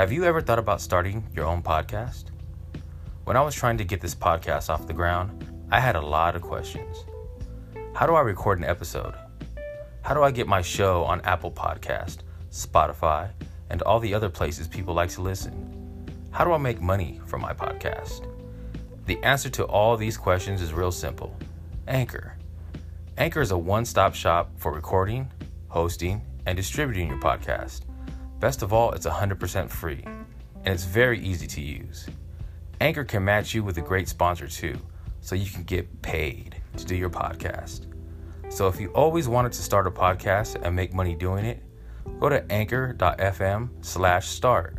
Have you ever thought about starting your own podcast? When I was trying to get this podcast off the ground, I had a lot of questions. How do I record an episode? How do I get my show on Apple Podcasts, Spotify, and all the other places people like to listen? How do I make money from my podcast? The answer to all these questions is real simple. Anchor. Anchor is a one-stop shop for recording, hosting, and distributing your podcast. Best of all, it's 100% free, and it's very easy to use. Anchor can match you with a great sponsor too, so you can get paid to do your podcast. So if you always wanted to start a podcast and make money doing it, go to anchor.fm/start.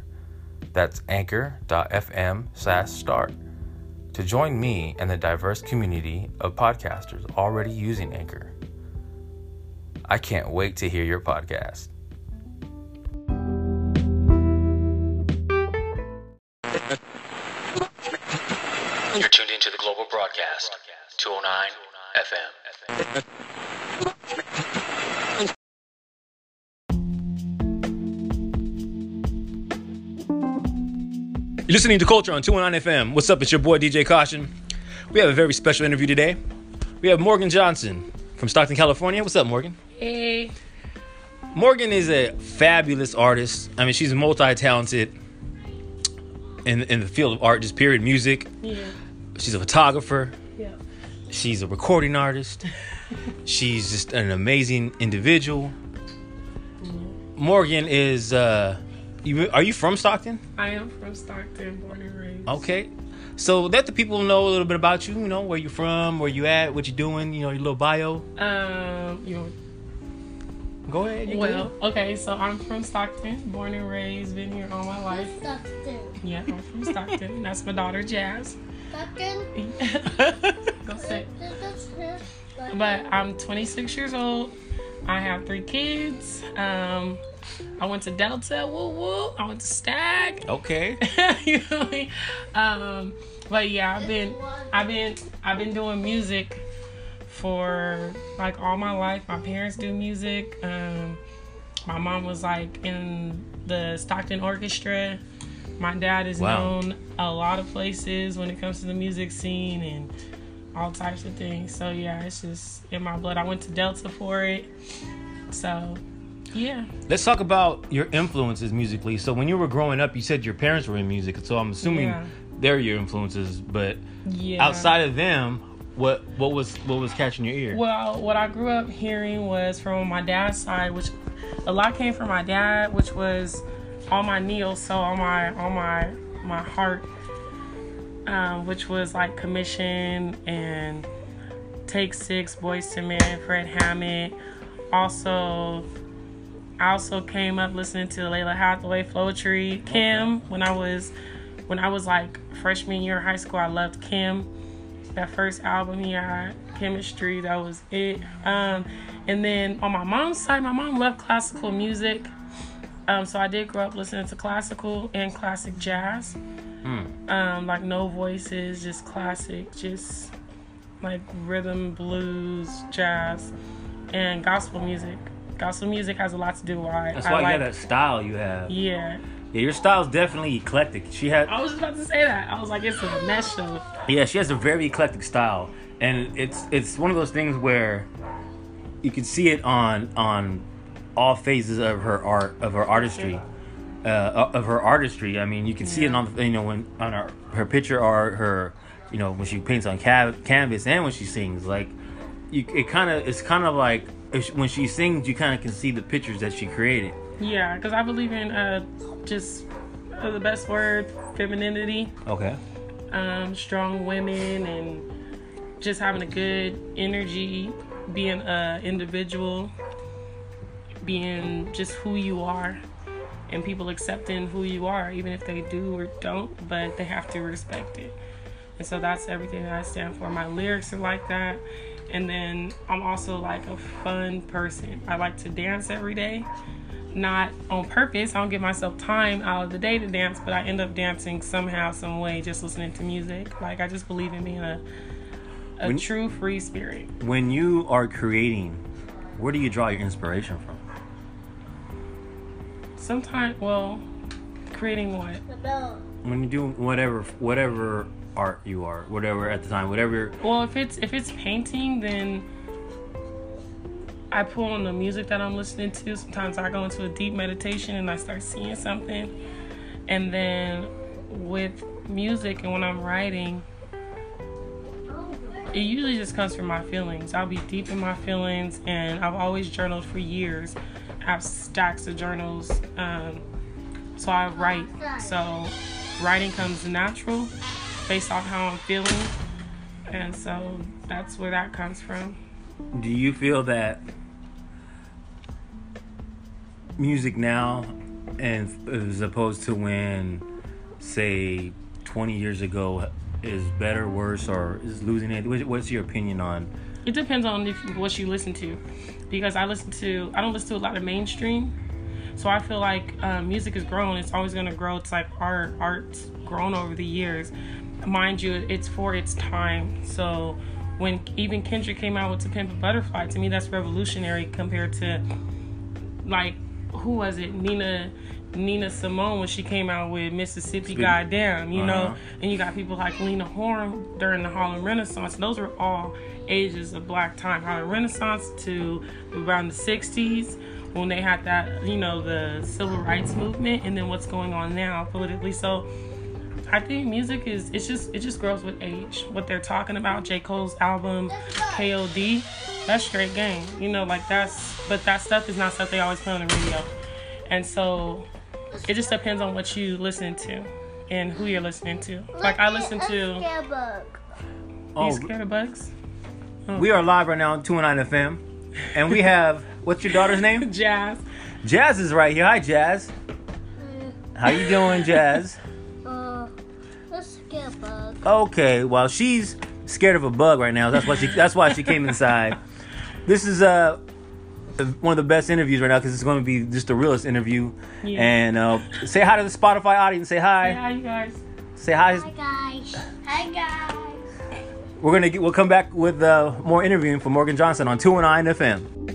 That's anchor.fm/start. To join me and the diverse community of podcasters already using Anchor. I can't wait to hear your podcast. You're tuned into the Global Broadcast, 209FM. You're listening to Culture on 209FM. What's up? It's your boy, DJ Caution. We have a very special interview today. We have Morgan Johnson from Stockton, California. What's up, Morgan? Hey. Morgan is a fabulous artist. I mean, she's multi-talented in the field of art, just period, music. Yeah. She's a photographer. Yeah. She's a recording artist. She's just an amazing individual. Mm-hmm. Morgan is, are you from Stockton? I am from Stockton, born and raised. Okay. So let the people know a little bit about you, you know, where you're from, where you at, what you're doing, you know, your little bio. Go ahead. Okay, so I'm from Stockton, born and raised, been here all my life. Stockton. Yeah, I'm from Stockton. That's my daughter, Jazz. Stockton. Go sit. But I'm 26 years old. I have 3 kids. I went to Delta. Woo woo. I went to Stag. Okay. You know what I mean? But yeah, I've been doing music for like all my life. My parents do music. My mom was like in the Stockton orchestra. My dad is known a lot of places when it comes to the music scene and all types of things. So yeah, it's just in my blood. I went to Delta for it. So yeah. Let's talk about your influences musically. So when you were growing up, you said your parents were in music, so I'm assuming they're your influences, but outside of them, What was catching your ear? Well, what I grew up hearing was from my dad's side, which a lot came from my dad, which was all my Neil, so on my heart, which was like Commission and Take Six, Boyz II Men, Fred Hammond. I also came up listening to Layla Hathaway, Flow Tree, Kim. Okay. When I was like freshman year of high school, I loved Kim. That first album he had, Chemistry, that was it. And then on my mom's side, my mom loved classical music. So I did grow up listening to classical and classic jazz. Like no voices, just classic, just like rhythm, blues, jazz, and gospel music. Gospel music has a lot to do with why. That's why you got that style you have. Yeah. Yeah, your style's definitely eclectic. I was just about to say that. I was like, it's a mesh of. Yeah, she has a very eclectic style, and it's one of those things where you can see it on all phases of her art, of her artistry, I mean, you can see it on her picture art, her, you know, when she paints on canvas and when she sings. Like, it's kind of like when she sings, you kind of can see the pictures that she created. Yeah, because I believe in the best word, femininity. Okay. Strong women and just having a good energy, being an individual, being just who you are, and people accepting who you are, even if they do or don't, but they have to respect it. And so that's everything that I stand for. My lyrics are like that. And then I'm also like a fun person. I like to dance every day. Not on purpose. I don't give myself time out of the day to dance, but I end up dancing somehow, some way, just listening to music. Like, I just believe in being a true free spirit. When you are creating, where do you draw your inspiration from? Sometimes, well, Creating what? When you do whatever art you are, whatever at the time, whatever. Well, if it's painting, then I pull on the music that I'm listening to. Sometimes I go into a deep meditation and I start seeing something. And then with music and when I'm writing, it usually just comes from my feelings. I'll be deep in my feelings, and I've always journaled for years. I have stacks of journals, so I write. So writing comes natural based off how I'm feeling, and so that's where that comes from. Do you feel that music now, and as opposed to when, say, 20 years ago, is better, worse, or is losing it? What's your opinion on? It depends on what you listen to, because I don't listen to a lot of mainstream, so I feel like music has grown. It's always going to grow. It's like art's grown over the years, mind you. It's for its time. So when even Kendrick came out with "To Pimp a Butterfly," to me that's revolutionary compared to, like, who was it? Nina Simone, when she came out with Mississippi Goddamn, you know, and you got people like Lena Horne during the Harlem Renaissance. Those were all ages of black time. Harlem Renaissance to around the 60s when they had that, you know, the civil rights movement, and then what's going on now politically. So I think music it just grows with age. What they're talking about, J. Cole's album, K.O.D., that's straight game. You know, like but that stuff is not stuff they always play on the radio. And so it just depends on what you listen to and who you're listening to. Like, I listen to... Are you scared of bugs? Oh. We are live right now on 209FM. And we have... What's your daughter's name? Jazz. Jazz is right here. Hi, Jazz. How you doing, Jazz? I'm scared of bugs. Okay. Well, she's scared of a bug right now. That's why she came inside. This is... one of the best interviews right now, because it's going to be just the realest interview. Yeah. And say hi to the Spotify audience. Say hi. Say hi, you guys. Say hi. Hi, guys. Hi, guys. We'll come back with more interviewing for Morgan Johnson on 209FM.